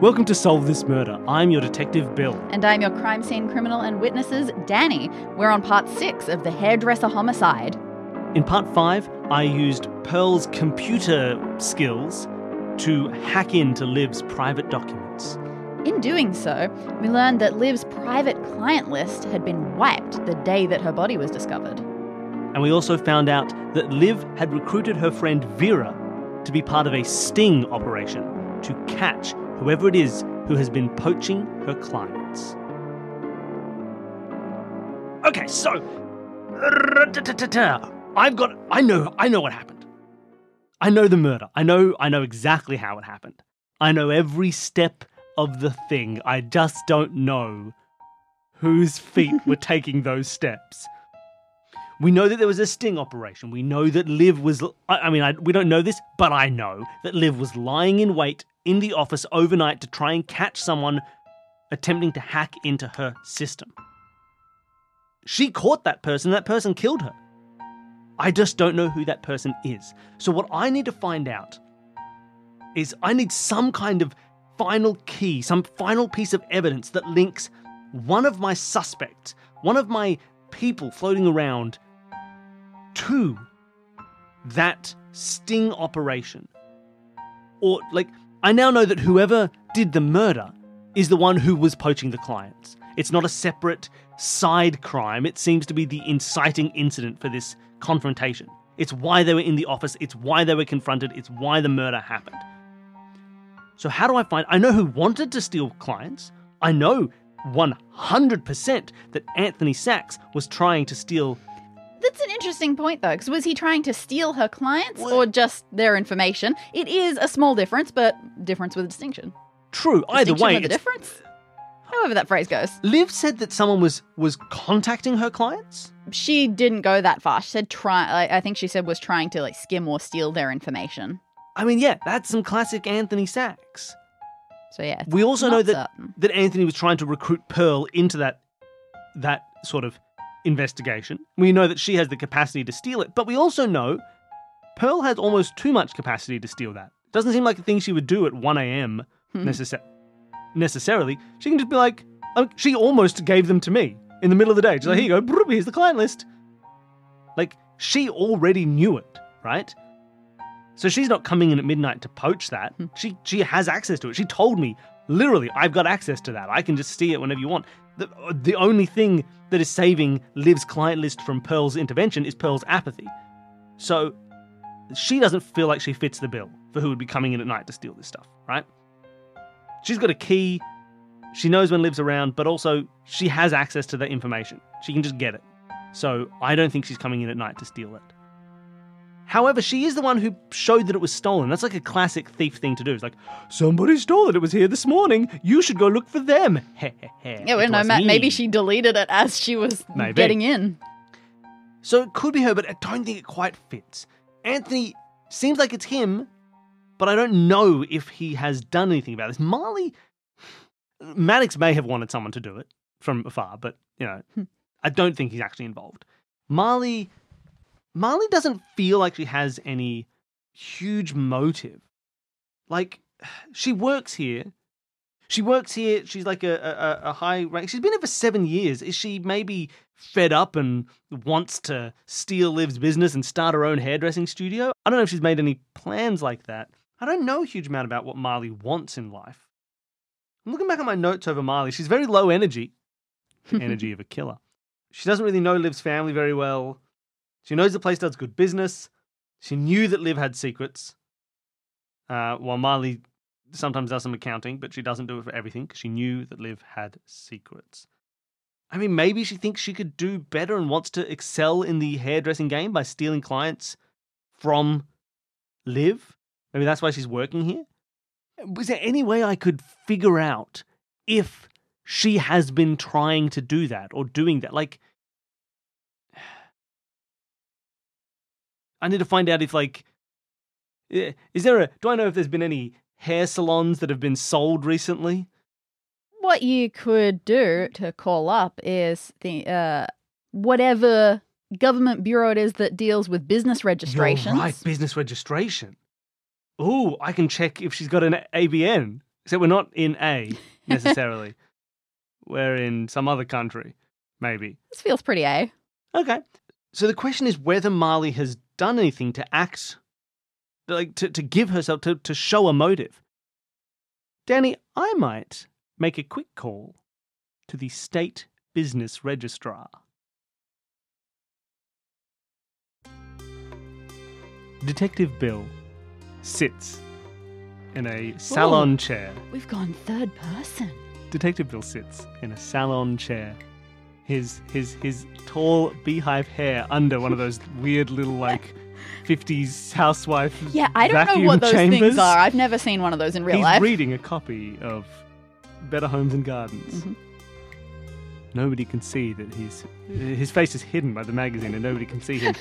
Welcome to Solve This Murder. I'm your detective, Bill. And I'm your crime scene criminal and witnesses, Danny. We're on part 6 of the hairdresser homicide. In part 5, I used Pearl's computer skills to hack into Liv's private documents. In doing so, we learned that Liv's private client list had been wiped the day that her body was discovered. And we also found out that Liv had recruited her friend Vera to be part of a sting operation to catch whoever it is who has been poaching her clients. Okay, so I know what happened. I know the murder. I know exactly how it happened. I know every step of the thing. I just don't know whose feet were taking those steps. We know that there was a sting operation. We know that Liv was... we don't know this, but I know that Liv was lying in wait in the office overnight to try and catch someone attempting to hack into her system. She caught that person. That person killed her. I just don't know who that person is. So what I need to find out is I need some kind of final key, some final piece of evidence that links one of my suspects, one of my people floating around, to that sting operation. Or, like, I now know that whoever did the murder is the one who was poaching the clients. It's not a separate side crime. It seems to be the inciting incident for this confrontation. It's why they were in the office. It's why they were confronted. It's why the murder happened. So how do I find... I know who wanted to steal clients. I know 100% that Anthony Sachs was trying to steal... That's an interesting point, though, because was he trying to steal her clients or just their information? It is a small difference, but difference with a distinction. True. Distinction either way... with a difference? However that phrase goes. Liv said that someone was contacting her clients? She didn't go that far. She said was trying to skim or steal their information. I mean, yeah, that's some classic Anthony Sachs. So yeah, we also know that Anthony was trying to recruit Pearl into that sort of investigation. We know that she has the capacity to steal it, but we also know Pearl has almost too much capacity to steal that. It doesn't seem like a thing she would do at 1 a.m. necessarily. She can just be like, she almost gave them to me in the middle of the day. She's like, here you go, here's the client list. Like, she already knew it, right? So she's not coming in at midnight to poach that. She has access to it. She told me, literally, I've got access to that. I can just see it whenever you want. The only thing that is saving Liv's client list from Pearl's intervention is Pearl's apathy. So she doesn't feel like she fits the bill for who would be coming in at night to steal this stuff, right? She's got a key. She knows when Liv's around, but also she has access to that information. She can just get it. So I don't think she's coming in at night to steal it. However, she is the one who showed that it was stolen. That's like a classic thief thing to do. It's like, somebody stole it. It was here this morning. You should go look for them. Yeah, we don't know, Matt. Maybe she deleted it as she was getting in. So it could be her, but I don't think it quite fits. Anthony seems like it's him, but I don't know if he has done anything about this. Maddox may have wanted someone to do it from afar, but, I don't think he's actually involved. Marley doesn't feel like she has any huge motive. Like, she works here. She's like a high rank. She's been here for 7 years. Is she maybe fed up and wants to steal Liv's business and start her own hairdressing studio? I don't know if she's made any plans like that. I don't know a huge amount about what Marley wants in life. I'm looking back at my notes over Marley. She's very low energy. The energy of a killer. She doesn't really know Liv's family very well. She knows the place does good business. She knew that Liv had secrets. While Marley sometimes does some accounting, but she doesn't do it for everything because she knew that Liv had secrets. I mean, maybe she thinks she could do better and wants to excel in the hairdressing game by stealing clients from Liv. Maybe that's why she's working here. Was there any way I could figure out if she has been trying to do that or doing that? Like, I need to find out if, do I know if there's been any hair salons that have been sold recently? What you could do to call up is whatever government bureau it is that deals with business registrations. You're right, business registration. Ooh, I can check if she's got an ABN. So we're not in A necessarily. We're in some other country, maybe. This feels pretty A. Okay. So the question is whether Marley has done anything to act, like to give herself, to show a motive. Danny, I might make a quick call to the state business registrar. Detective Bill sits in a salon chair. We've gone third person. Detective Bill sits in a salon chair. His tall beehive hair under one of those weird little, like, 50s housewife vacuum chambers. Yeah, I don't know what those things are. I've never seen one of those in real life. He's reading a copy of Better Homes and Gardens. Mm-hmm. Nobody can see that his face is hidden by the magazine and nobody can see him.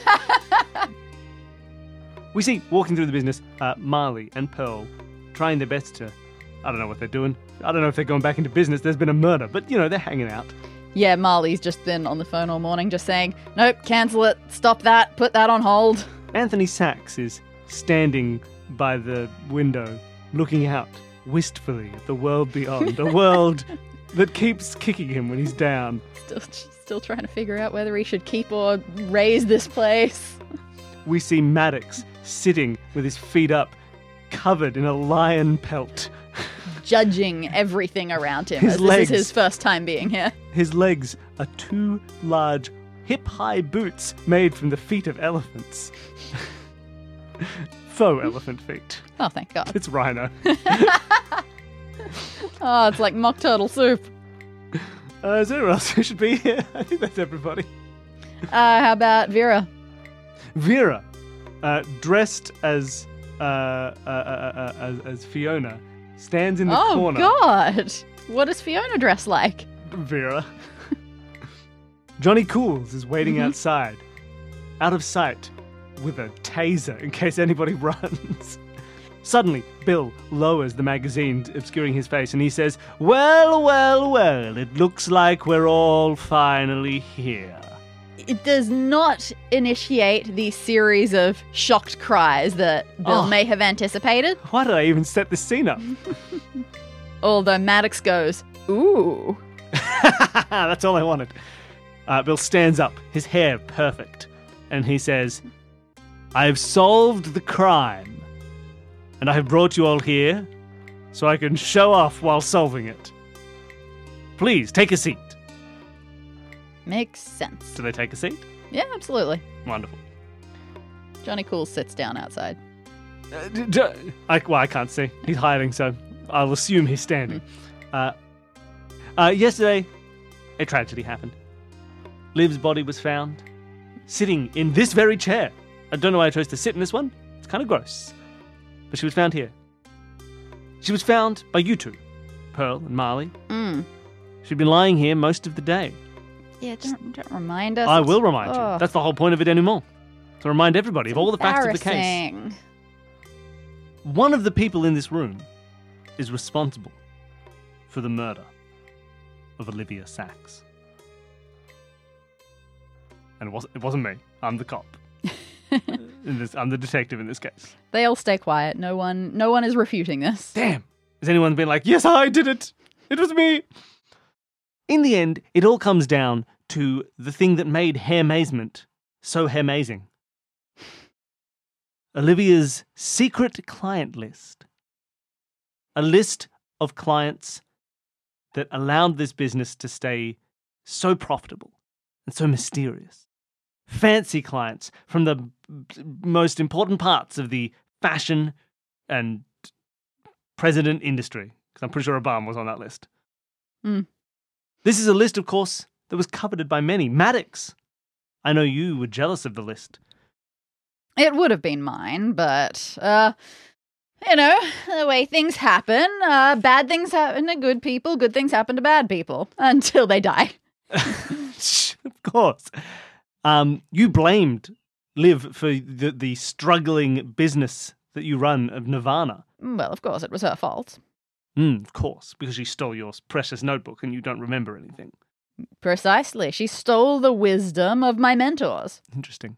We see, walking through the business, Marley and Pearl trying their best to... I don't know what they're doing. I don't know if they're going back into business. There's been a murder, but, you know, they're hanging out. Yeah, Marley's just been on the phone all morning just saying, nope, cancel it, stop that, put that on hold. Anthony Sachs is standing by the window, looking out wistfully at the world beyond, a world that keeps kicking him when he's down. Still trying to figure out whether he should keep or raise this place. We see Maddox sitting with his feet up, covered in a lion pelt. Judging everything around him. This is his first time being here. His legs are two large hip-high boots made from the feet of elephants. Faux elephant feet. Oh, thank God. It's rhino. Oh, it's like mock turtle soup. Is there anyone else who should be here? I think that's everybody. How about Vera? Vera, dressed as Fiona, stands in the corner. Oh, God. What does Fiona dress like? Vera. Johnny Cools is waiting outside, out of sight, with a taser in case anybody runs. Suddenly, Bill lowers the magazine, obscuring his face, and he says, well, well, well, it looks like we're all finally here. It does not initiate the series of shocked cries that Bill may have anticipated. Why did I even set this scene up? Although Maddox goes, ooh. That's all I wanted. Bill stands up, his hair perfect, and he says, I've solved the crime, and I have brought you all here so I can show off while solving it. Please, take a seat. Makes sense. Do they take a seat? Yeah, absolutely. Wonderful. Johnny Cools sits down outside. I can't see. He's hiding, so I'll assume he's standing. Yesterday, a tragedy happened. Liv's body was found, sitting in this very chair. I don't know why I chose to sit in this one. It's kind of gross. But she was found here. She was found by you two, Pearl and Marley. Mm. She'd been lying here most of the day. Yeah, don't remind us. I will remind you. That's the whole point of a denouement. To remind everybody of all the facts of the case. One of the people in this room is responsible for the murder of Olivia Sachs. And it wasn't me. I'm the cop. I'm the detective in this case. They all stay quiet. No one is refuting this. Damn. Has anyone been like, yes, I did it. It was me. In the end, it all comes down to the thing that made hair-mazement so hair-mazing. Olivia's secret client list. A list of clients that allowed this business to stay so profitable and so mysterious. Fancy clients from the most important parts of the fashion and president industry. Because I'm pretty sure Obama was on that list. Mm. This is a list, of course, that was coveted by many. Maddox, I know you were jealous of the list. It would have been mine, but, you know, the way things happen, bad things happen to good people, good things happen to bad people, until they die. Of course. You blamed Liv for the struggling business that you run of Nirvana. Well, of course, it was her fault. Of course, because she stole your precious notebook and you don't remember anything. Precisely. She stole the wisdom of my mentors. Interesting.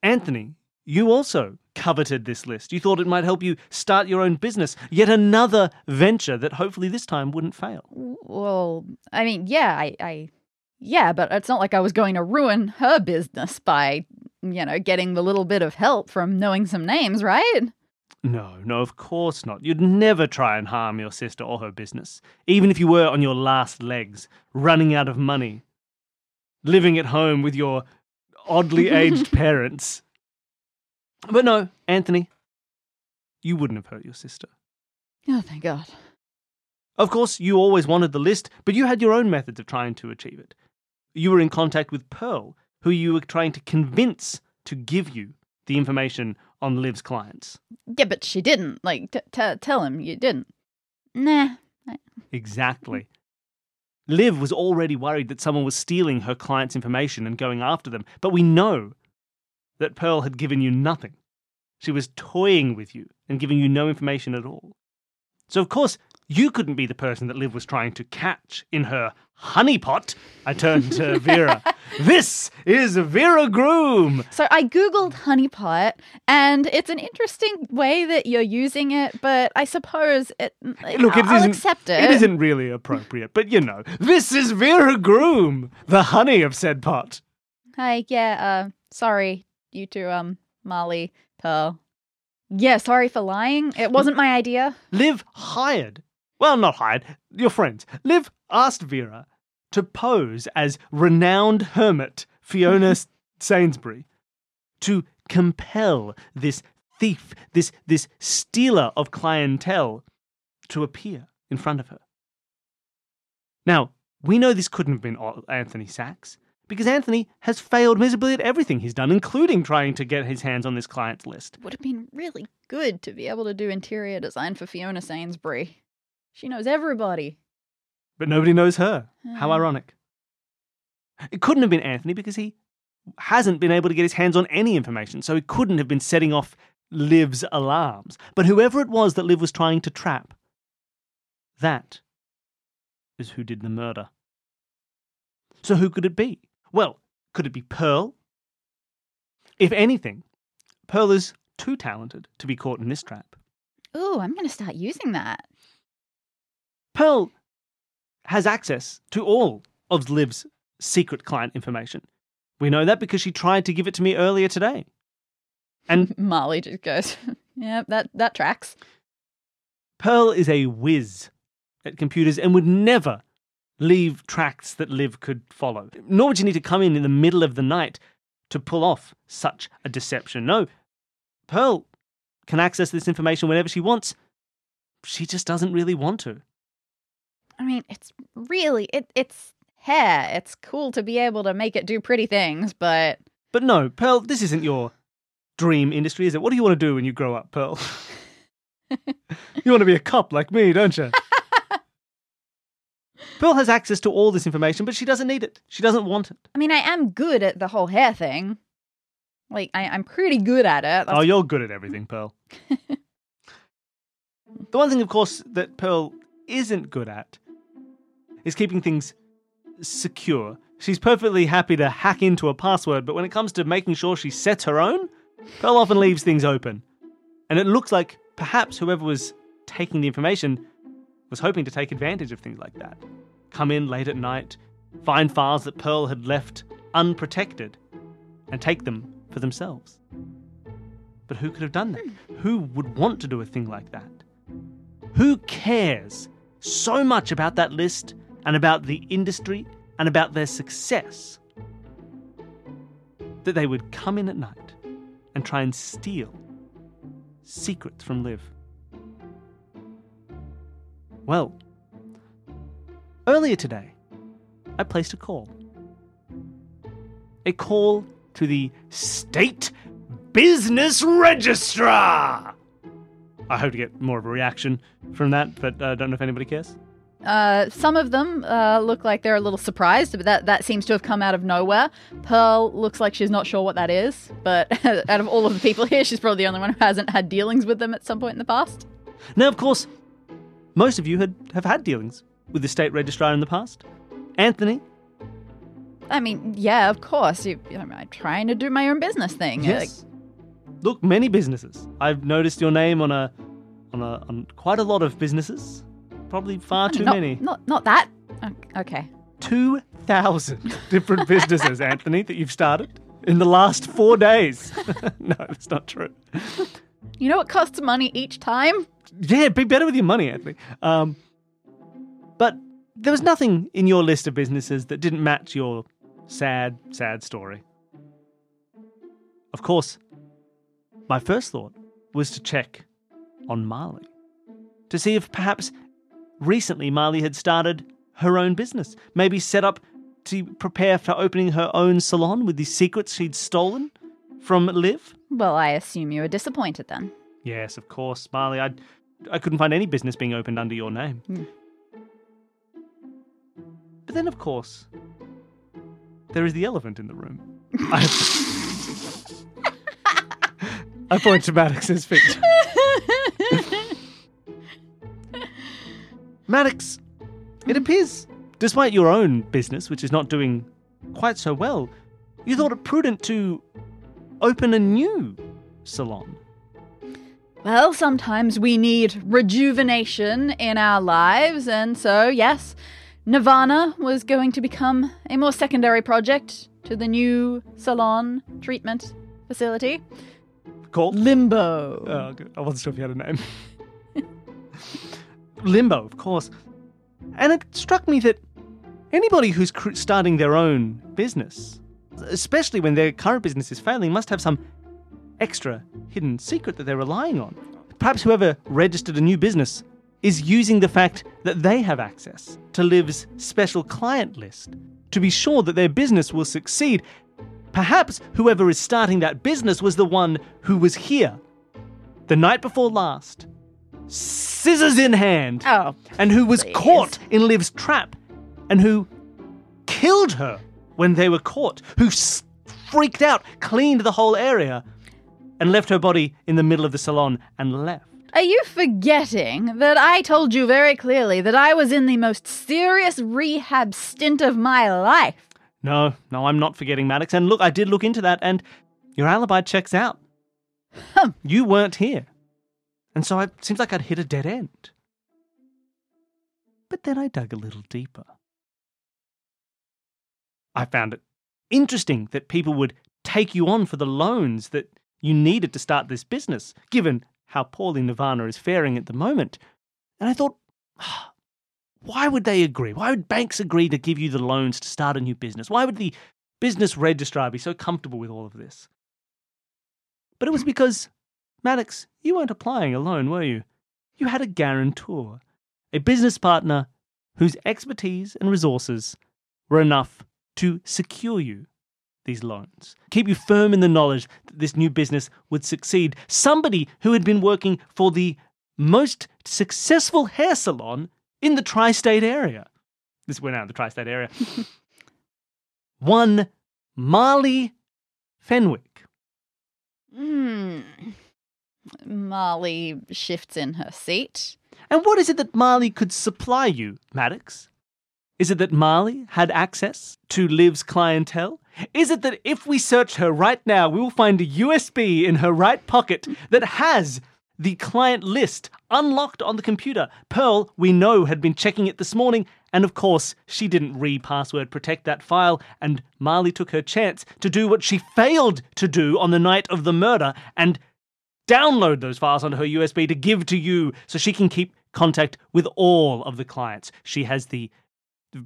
Anthony You also coveted this list. You thought it might help you start your own business, yet another venture that hopefully this time wouldn't fail. Well, I mean, yeah, yeah, but it's not like I was going to ruin her business by, you know, getting the little bit of help from knowing some names, right? No, no, of course not. You'd never try and harm your sister or her business, even if you were on your last legs, running out of money, living at home with your oddly aged parents. But no, Anthony, you wouldn't have hurt your sister. Oh, thank God. Of course, you always wanted the list, but you had your own methods of trying to achieve it. You were in contact with Pearl, who you were trying to convince to give you the information on Liv's clients. Yeah, but she didn't. Like, tell him you didn't. Nah. Exactly. Liv was already worried that someone was stealing her clients' information and going after them, but we know that Pearl had given you nothing. She was toying with you and giving you no information at all. So, of course, you couldn't be the person that Liv was trying to catch in her honeypot. I turned to Vera. This is Vera Groom. So I Googled honeypot, and it's an interesting way that you're using it, but I suppose I'll accept it. It isn't really appropriate, but you know, this is Vera Groom, the honey of said pot. Hi, yeah, sorry, you two, Marley, Pearl. Yeah, sorry for lying. It wasn't my idea. Liv hired. Well, not hired, your friends. Liv asked Vera to pose as renowned hermit Fiona Sainsbury to compel this thief, this stealer of clientele, to appear in front of her. Now, we know this couldn't have been Anthony Sachs, because Anthony has failed miserably at everything he's done, including trying to get his hands on this client's list. Would have been really good to be able to do interior design for Fiona Sainsbury. She knows everybody. But nobody knows her. How ironic. It couldn't have been Anthony because he hasn't been able to get his hands on any information, so he couldn't have been setting off Liv's alarms. But whoever it was that Liv was trying to trap, that is who did the murder. So who could it be? Well, could it be Pearl? If anything, Pearl is too talented to be caught in this trap. Ooh, I'm going to start using that. Pearl has access to all of Liv's secret client information. We know that because she tried to give it to me earlier today. And Marley just goes, yeah, that tracks. Pearl is a whiz at computers and would never leave tracks that Liv could follow. Nor would you need to come in the middle of the night to pull off such a deception. No, Pearl can access this information whenever she wants. She just doesn't really want to. I mean, it's really, it's hair. It's cool to be able to make it do pretty things, but... But no, Pearl, this isn't your dream industry, is it? What do you want to do when you grow up, Pearl? You want to be a cop like me, don't you? Pearl has access to all this information, but she doesn't need it. She doesn't want it. I mean, I am good at the whole hair thing. Like, I'm pretty good at it. That's... Oh, you're good at everything, Pearl. The one thing, of course, that Pearl isn't good at is keeping things secure. She's perfectly happy to hack into a password, but when it comes to making sure she sets her own, Pearl often leaves things open. And it looks like perhaps whoever was taking the information was hoping to take advantage of things like that. Come in late at night, find files that Pearl had left unprotected, and take them for themselves. But who could have done that? Who would want to do a thing like that? Who cares so much about that list and about the industry and about their success that they would come in at night and try and steal secrets from Liv? Well, earlier today, I placed a call. A call to the State Business Registrar! I hope to get more of a reaction from that, but I don't know if anybody cares. Some of them look like they're a little surprised, but that seems to have come out of nowhere. Pearl looks like she's not sure what that is, but out of all of the people here, she's probably the only one who hasn't had dealings with them at some point in the past. Now, of course, most of you have had dealings with the State Registrar in the past. Anthony? I mean, yeah, of course. I'm trying to do my own business thing. Yes. look, many businesses. I've noticed your name on quite a lot of businesses. Probably far too many. Not that. Okay. 2,000 different businesses, Anthony, that you've started in the last 4 days. No, that's not true. You know it costs money each time? Yeah, be better with your money, Anthony. But there was nothing in your list of businesses that didn't match your sad, sad story. Of course, my first thought was to check on Marley to see if perhaps recently Marley had started her own business, maybe set up to prepare for opening her own salon with the secrets she'd stolen from Liv. Well, I assume you were disappointed then. Yes, of course, Marley. I couldn't find any business being opened under your name. Mm. But then, of course, there is the elephant in the room. I point to Maddox's picture. Maddox, it appears, despite your own business, which is not doing quite so well, you thought it prudent to open a new salon. Well, sometimes we need rejuvenation in our lives, and so, yes, Nirvana was going to become a more secondary project to the new salon treatment facility. Called? Limbo. Oh, good. I wasn't sure if you had a name. Limbo, of course. And it struck me that anybody who's starting their own business, especially when their current business is failing, must have some extra hidden secret that they're relying on. Perhaps whoever registered a new business is using the fact that they have access to Liv's special client list to be sure that their business will succeed. Perhaps whoever is starting that business was the one who was here the night before last, scissors in hand, and who was caught in Liv's trap, and who killed her when they were caught, who freaked out, cleaned the whole area, and left her body in the middle of the salon and left. Are you forgetting that I told you very clearly that I was in the most serious rehab stint of my life? No, I'm not forgetting, Maddox. And look, I did look into that, and your alibi checks out. Huh. You weren't here. And so it seems like I'd hit a dead end. But then I dug a little deeper. I found it interesting that people would take you on for the loans that you needed to start this business, given how poorly Nirvana is faring at the moment. And I thought, why would they agree? Why would banks agree to give you the loans to start a new business? Why would the business registrar be so comfortable with all of this? But it was because, Maddox, you weren't applying alone, were you? You had a guarantor, a business partner whose expertise and resources were enough to secure you these loans, keep you firm in the knowledge that this new business would succeed. Somebody who had been working for the most successful hair salon in the tri-state area. This went out of the tri-state area. One Marley Fenwick. Marley shifts in her seat. And what is it that Marley could supply you, Maddox? Is it that Marley had access to Liv's clientele? Is it that if we search her right now, we will find a USB in her right pocket that has the client list unlocked on the computer? Pearl, we know, had been checking it this morning, and of course, she didn't re-password protect that file, and Marley took her chance to do what she failed to do on the night of the murder and download those files onto her USB to give to you so she can keep contact with all of the clients. She has the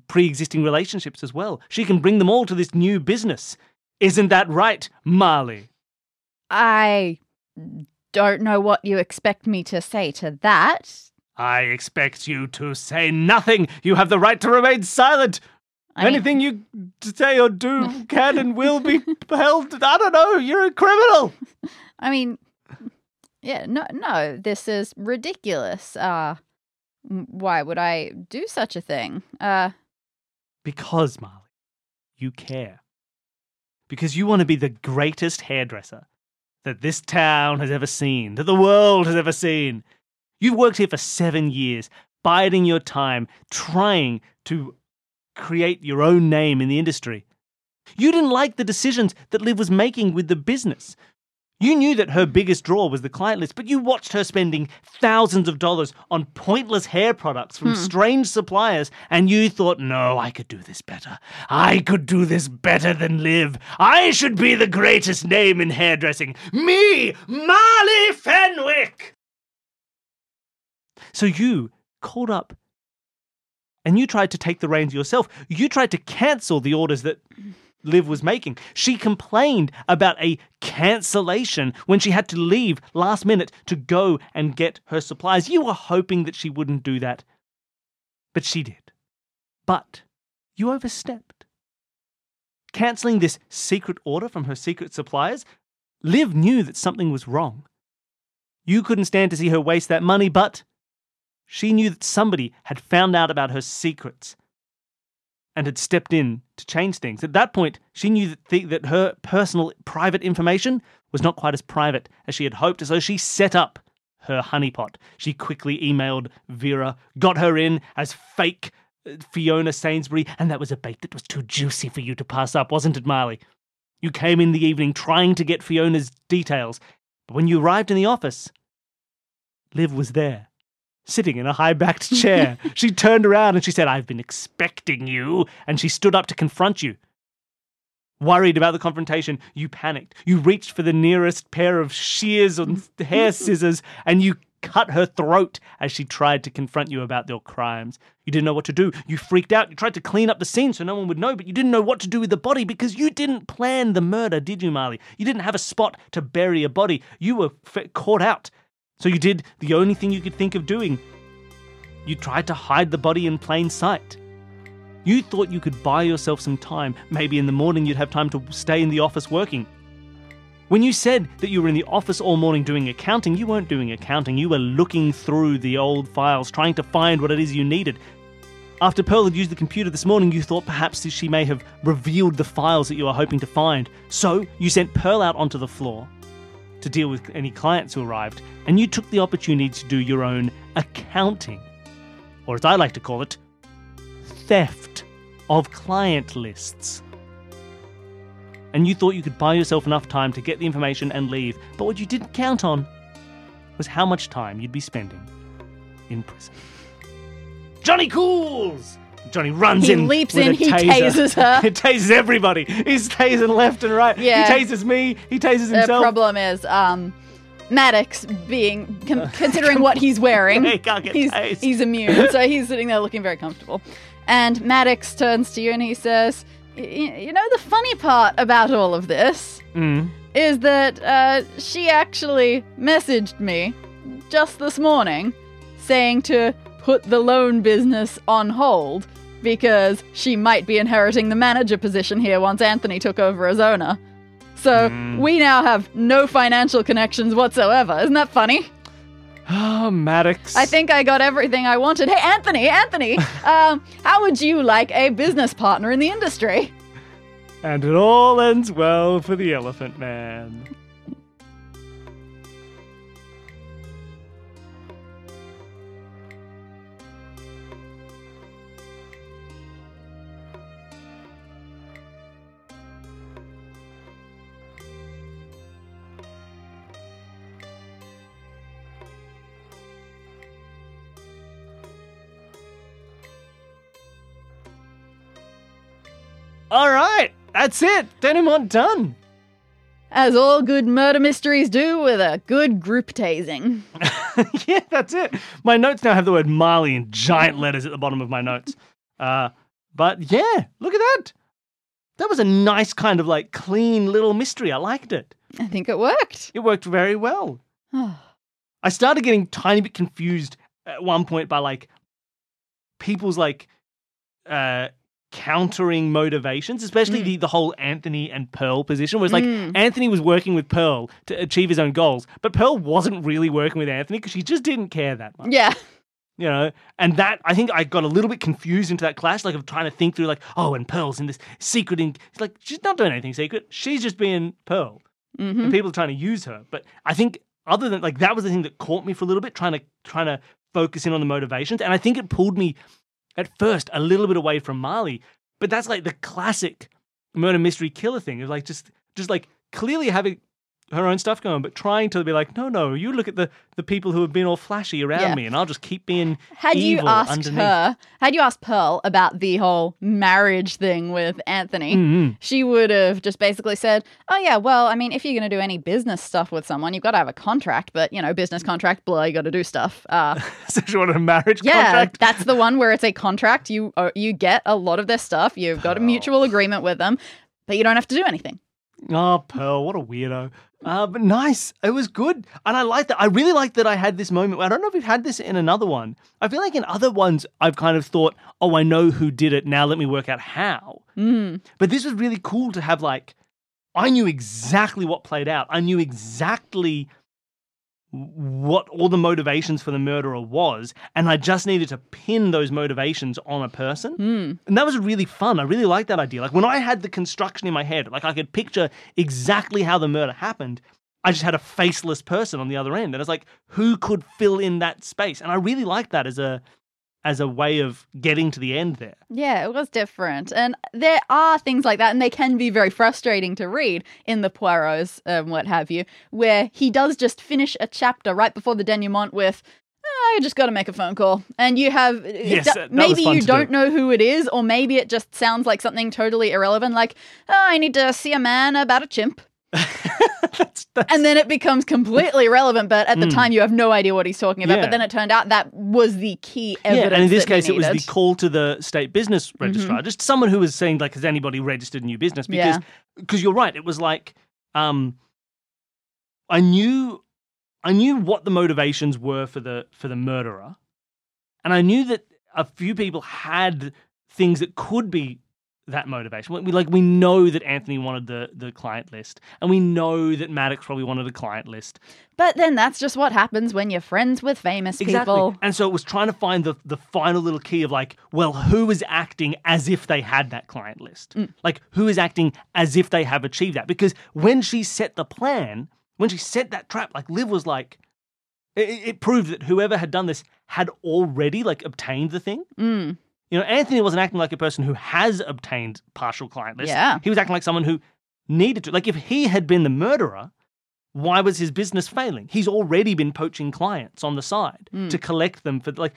pre-existing relationships as well. She can bring them all to this new business. Isn't that right, Marley? I don't know what you expect me to say to that. I expect you to say nothing. You have the right to remain silent. Anything you say or do can and will be held. I don't know. You're a criminal. I mean, yeah, no, this is ridiculous. Why would I do such a thing? Because, Marley, you care. Because you want to be the greatest hairdresser that this town has ever seen, that the world has ever seen. You've worked here for 7 years, biding your time, trying to create your own name in the industry. You didn't like the decisions that Liv was making with the business. You knew that her biggest draw was the client list, but you watched her spending thousands of dollars on pointless hair products from strange suppliers, and you thought, no, I could do this better. I could do this better than Liv. I should be the greatest name in hairdressing. Me, Marley Fenwick! So you called up and you tried to take the reins yourself. You tried to cancel the orders that Liv was making. She complained about a cancellation when she had to leave last minute to go and get her supplies. You were hoping that she wouldn't do that, but she did. But you overstepped. Cancelling this secret order from her secret suppliers, Liv knew that something was wrong. You couldn't stand to see her waste that money, but she knew that somebody had found out about her secrets and had stepped in to change things. At that point, she knew that, that her personal, private information was not quite as private as she had hoped, so she set up her honeypot. She quickly emailed Vera, got her in as fake Fiona Sainsbury, and that was a bait that was too juicy for you to pass up, wasn't it, Marley? You came in the evening trying to get Fiona's details, but when you arrived in the office, Liv was there, sitting in a high-backed chair. She turned around and she said, "I've been expecting you." And she stood up to confront you. Worried about the confrontation, you panicked. You reached for the nearest pair of shears and hair scissors and you cut her throat as she tried to confront you about your crimes. You didn't know what to do. You freaked out. You tried to clean up the scene so no one would know, but you didn't know what to do with the body because you didn't plan the murder, did you, Marley? You didn't have a spot to bury a body. You were caught out. So you did the only thing you could think of doing. You tried to hide the body in plain sight. You thought you could buy yourself some time. Maybe in the morning you'd have time to stay in the office working. When you said that you were in the office all morning doing accounting, you weren't doing accounting. You were looking through the old files, trying to find what it is you needed. After Pearl had used the computer this morning, you thought perhaps she may have revealed the files that you were hoping to find. So you sent Pearl out onto the floor to deal with any clients who arrived, and you took the opportunity to do your own accounting, or as I like to call it, theft of client lists. And you thought you could buy yourself enough time to get the information and leave, but what you didn't count on was how much time you'd be spending in prison. Johnny Cools! Johnny runs in. He leaps in, he tases her. He tases everybody. He's tasing left and right. Yeah. He tases me, he tases himself. The problem is Maddox, being considering what he's wearing, he can't get tased. He's immune, so he's sitting there looking very comfortable. And Maddox turns to you and he says, "You know, the funny part about all of this is that she actually messaged me just this morning saying to put the loan business on hold because she might be inheriting the manager position here once Anthony took over as owner. So we now have no financial connections whatsoever." Isn't that funny? Oh, Maddox. I think I got everything I wanted. Hey, Anthony, how would you like a business partner in the industry? And it all ends well for the Elephant Man. All right, that's it. Denouement done. As all good murder mysteries do, with a good group tasing. Yeah, that's it. My notes now have the word Marley in giant letters at the bottom of my notes. But yeah, look at that. That was a nice kind of like clean little mystery. I liked it. I think it worked. It worked very well. I started getting tiny bit confused at one point by like people's like countering motivations, especially the whole Anthony and Pearl position, where it's like Anthony was working with Pearl to achieve his own goals, but Pearl wasn't really working with Anthony because she just didn't care that much. Yeah. You know, and that, I think I got a little bit confused into that clash, like of trying to think through like, oh, and Pearl's in this secret, and it's like, she's not doing anything secret. She's just being Pearl. And people are trying to use her. But I think other than, like, that was the thing that caught me for a little bit, trying to focus in on the motivations. And I think it pulled me at first a little bit away from Marley, but that's like the classic murder mystery killer thing. It was like just like clearly having her own stuff going on, but trying to be like, no, you look at the people who have been all flashy around me, and I'll just keep being evil underneath. Had you asked Pearl about the whole marriage thing with Anthony, she would have just basically said, oh yeah, well, I mean, if you're going to do any business stuff with someone, you've got to have a contract, but, you know, business contract, blah, you got to do stuff. So she wanted a marriage contract? Yeah, that's the one where it's a contract. You get a lot of their stuff. You've got a mutual agreement with them, but you don't have to do anything. Oh, Pearl, what a weirdo. But nice. It was good. And I like that. I really like that I had this moment. I don't know if we've had this in another one. I feel like in other ones, I've kind of thought, oh, I know who did it. Now let me work out how. But this was really cool to have, like, I knew exactly what played out. I knew exactly what all the motivations for the murderer was, and I just needed to pin those motivations on a person. And that was really fun. I really liked that idea. Like, when I had the construction in my head, like, I could picture exactly how the murder happened. I just had a faceless person on the other end, and it's like, who could fill in that space? And I really liked that as a way of getting to the end there. Yeah, it was different. And there are things like that, and they can be very frustrating to read in the Poirots and what have you, where he does just finish a chapter right before the denouement with, I just got to make a phone call. And you have, maybe you don't know who it is, or maybe it just sounds like something totally irrelevant, like, oh, I need to see a man about a chimp. And then it becomes completely relevant, but at the time you have no idea what he's talking about. But then it turned out that was the key evidence. Yeah, and in this case, it was the call to the state business registrar, just someone who was saying, like, has anybody registered new business? Because you're right, it was like, I knew what the motivations were for the murderer, and I knew that a few people had things that could be that motivation. We know that Anthony wanted the client list, and we know that Maddox probably wanted a client list. But then that's just what happens when you're friends with famous people. And so it was trying to find the final little key of, like, well, who is acting as if they had that client list? Like, who is acting as if they have achieved that? Because when she set the plan, when she set that trap, like, Liv was like, it proved that whoever had done this had already, like, obtained the thing. You know, Anthony wasn't acting like a person who has obtained partial client lists. Yeah. He was acting like someone who needed to. Like, if he had been the murderer, why was his business failing? He's already been poaching clients on the side to collect them for, like,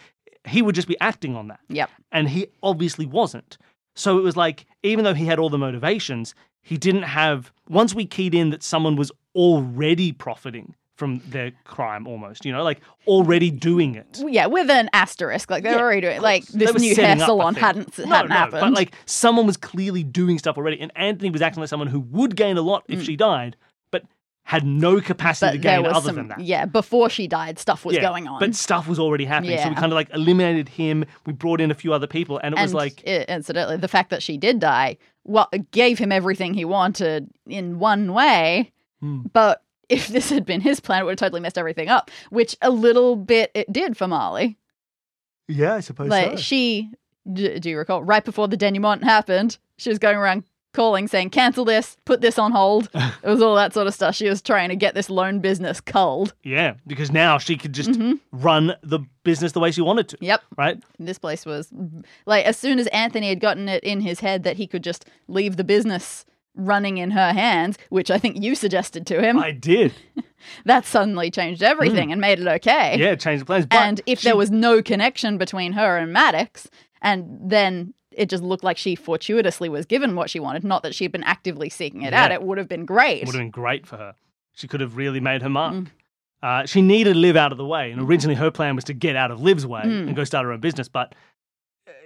he would just be acting on that. Yep. And he obviously wasn't. So it was like, even though he had all the motivations, he didn't have, once we keyed in that someone was already profiting from their crime almost, you know, like, already doing it. Yeah, with an asterisk. Like, they're already doing it. Like, this new hair salon hadn't happened. But, like, someone was clearly doing stuff already, and Anthony was acting like someone who would gain a lot if she died, but had no capacity to gain other than that. Yeah, before she died, stuff was going on. But stuff was already happening. Yeah. So we kind of, like, eliminated him. We brought in a few other people, and was like... Incidentally, the fact that she did die gave him everything he wanted in one way, but... if this had been his plan, it would have totally messed everything up, which a little bit it did for Marley. Yeah, I suppose so. Like, she, do you recall, right before the denouement happened, she was going around calling, saying, cancel this, put this on hold. It was all that sort of stuff. She was trying to get this loan business culled. Yeah, because now she could just run the business the way she wanted to. Yep. Right? This place was, like, as soon as Anthony had gotten it in his head that he could just leave the business running in her hands, which I think you suggested to him. I did. That suddenly changed everything and made it okay. Yeah, it changed the plans. But and if there was no connection between her and Maddox, and then it just looked like she fortuitously was given what she wanted, not that she had been actively seeking it out, it would have been great. It would have been great for her. She could have really made her mark. She needed Liv out of the way, and originally her plan was to get out of Liv's way and go start her own business. But,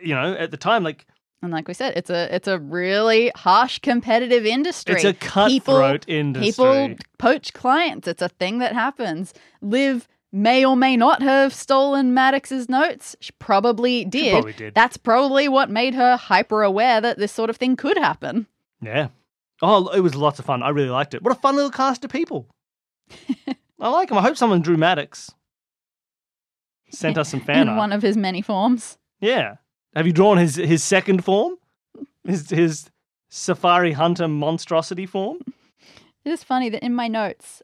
you know, at the time, like... And like we said, it's a really harsh, competitive industry. It's a cutthroat industry. People poach clients. It's a thing that happens. Liv may or may not have stolen Maddox's notes. She probably did. That's probably what made her hyper aware that this sort of thing could happen. Yeah. Oh, it was lots of fun. I really liked it. What a fun little cast of people. I like them. I hope someone drew Maddox. Sent us some fan art. In one of his many forms. Yeah. Have you drawn his second form? His safari hunter monstrosity form? It is funny that in my notes,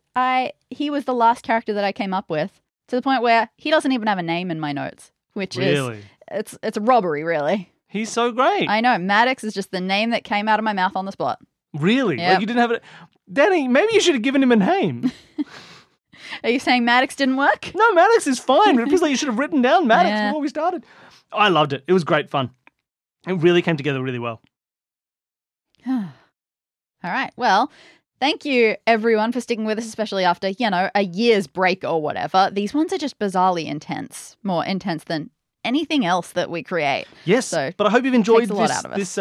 he was the last character that I came up with, to the point where he doesn't even have a name in my notes, which is, it's a robbery, really. He's so great. I know. Maddox is just the name that came out of my mouth on the spot. Really? Yep. Like, you didn't have it. Danny, maybe you should have given him a name. Are you saying Maddox didn't work? No, Maddox is fine, but it feels like you should have written down Maddox before we started. Oh, I loved it. It was great fun. It really came together really well. All right. Well, thank you, everyone, for sticking with us, especially after, you know, a year's break or whatever. These ones are just bizarrely intense, more intense than anything else that we create. Yes, so but I hope you've enjoyed this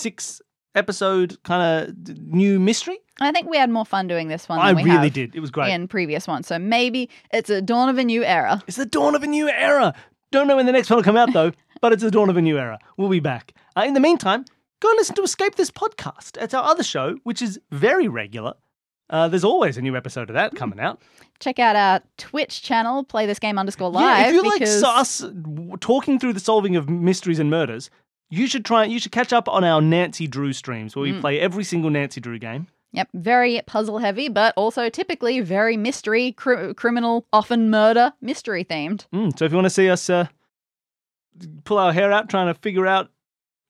six-episode kind of new mystery. I think we had more fun doing this one than we really did. It was great. In previous ones. So maybe it's a dawn of a new era. It's the dawn of a new era. Don't know when the next one will come out, though, but it's the dawn of a new era. We'll be back. In the meantime, go and listen to Escape This Podcast. It's our other show, which is very regular. There's always a new episode of that coming out. Check out our Twitch channel, play this game underscore live. Yeah, if you like us talking through the solving of mysteries and murders, you should try. You should catch up on our Nancy Drew streams where we play every single Nancy Drew game. Yep, very puzzle heavy, but also typically very mystery, criminal, often murder, mystery themed. So if you want to see us pull our hair out trying to figure out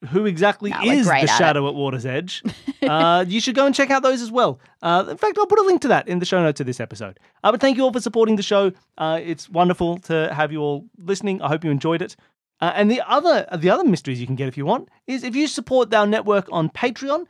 who exactly is the shadow at Water's Edge, you should go and check out those as well. In fact, I'll put a link to that in the show notes of this episode. But thank you all for supporting the show. It's wonderful to have you all listening. I hope you enjoyed it. And the other mysteries you can get if you want is if you support our network on Patreon,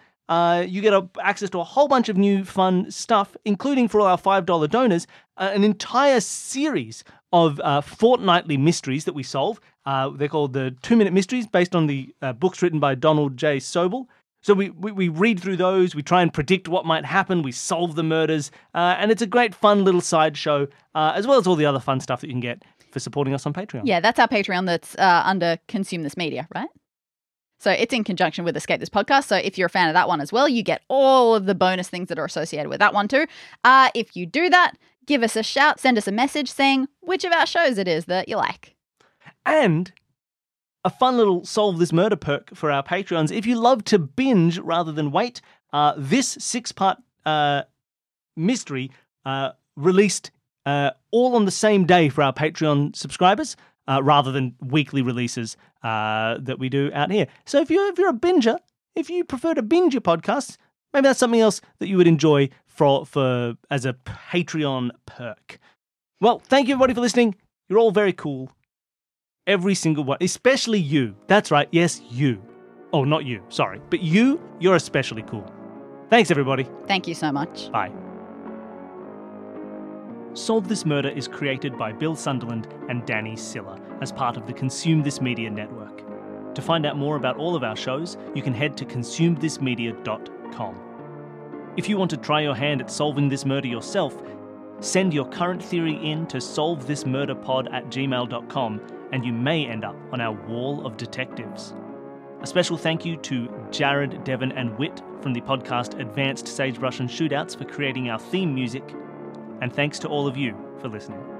you get access to a whole bunch of new fun stuff, including for all our $5 donors, an entire series of fortnightly mysteries that we solve. They're called the 2-Minute Mysteries, based on the books written by Donald J. Sobel. So we read through those, we try and predict what might happen, we solve the murders, and it's a great fun little side show, as well as all the other fun stuff that you can get for supporting us on Patreon. Yeah, that's our Patreon that's under Consume This Media, right? So it's in conjunction with Escape This Podcast. So if you're a fan of that one as well, you get all of the bonus things that are associated with that one too. If you do that, give us a shout, send us a message saying which of our shows it is that you like. And a fun little Solve This Murder perk for our Patreons. If you love to binge rather than wait, this 6-part mystery released all on the same day for our Patreon subscribers. Rather than weekly releases that we do out here. So if you're a binger, if you prefer to binge your podcasts, maybe that's something else that you would enjoy for as a Patreon perk. Well, thank you everybody for listening. You're all very cool. Every single one, especially you. That's right, yes, you. Oh, not you, sorry. But you're especially cool. Thanks everybody. Thank you so much. Bye. Solve This Murder is created by Bill Sunderland and Danny Siller as part of the Consume This Media network. To find out more about all of our shows, you can head to consumethismedia.com. If you want to try your hand at solving this murder yourself, send your current theory in to solvethismurderpod@gmail.com and you may end up on our wall of detectives. A special thank you to Jared, Devon and Whit from the podcast Advanced Sage Russian Shootouts for creating our theme music. And thanks to all of you for listening.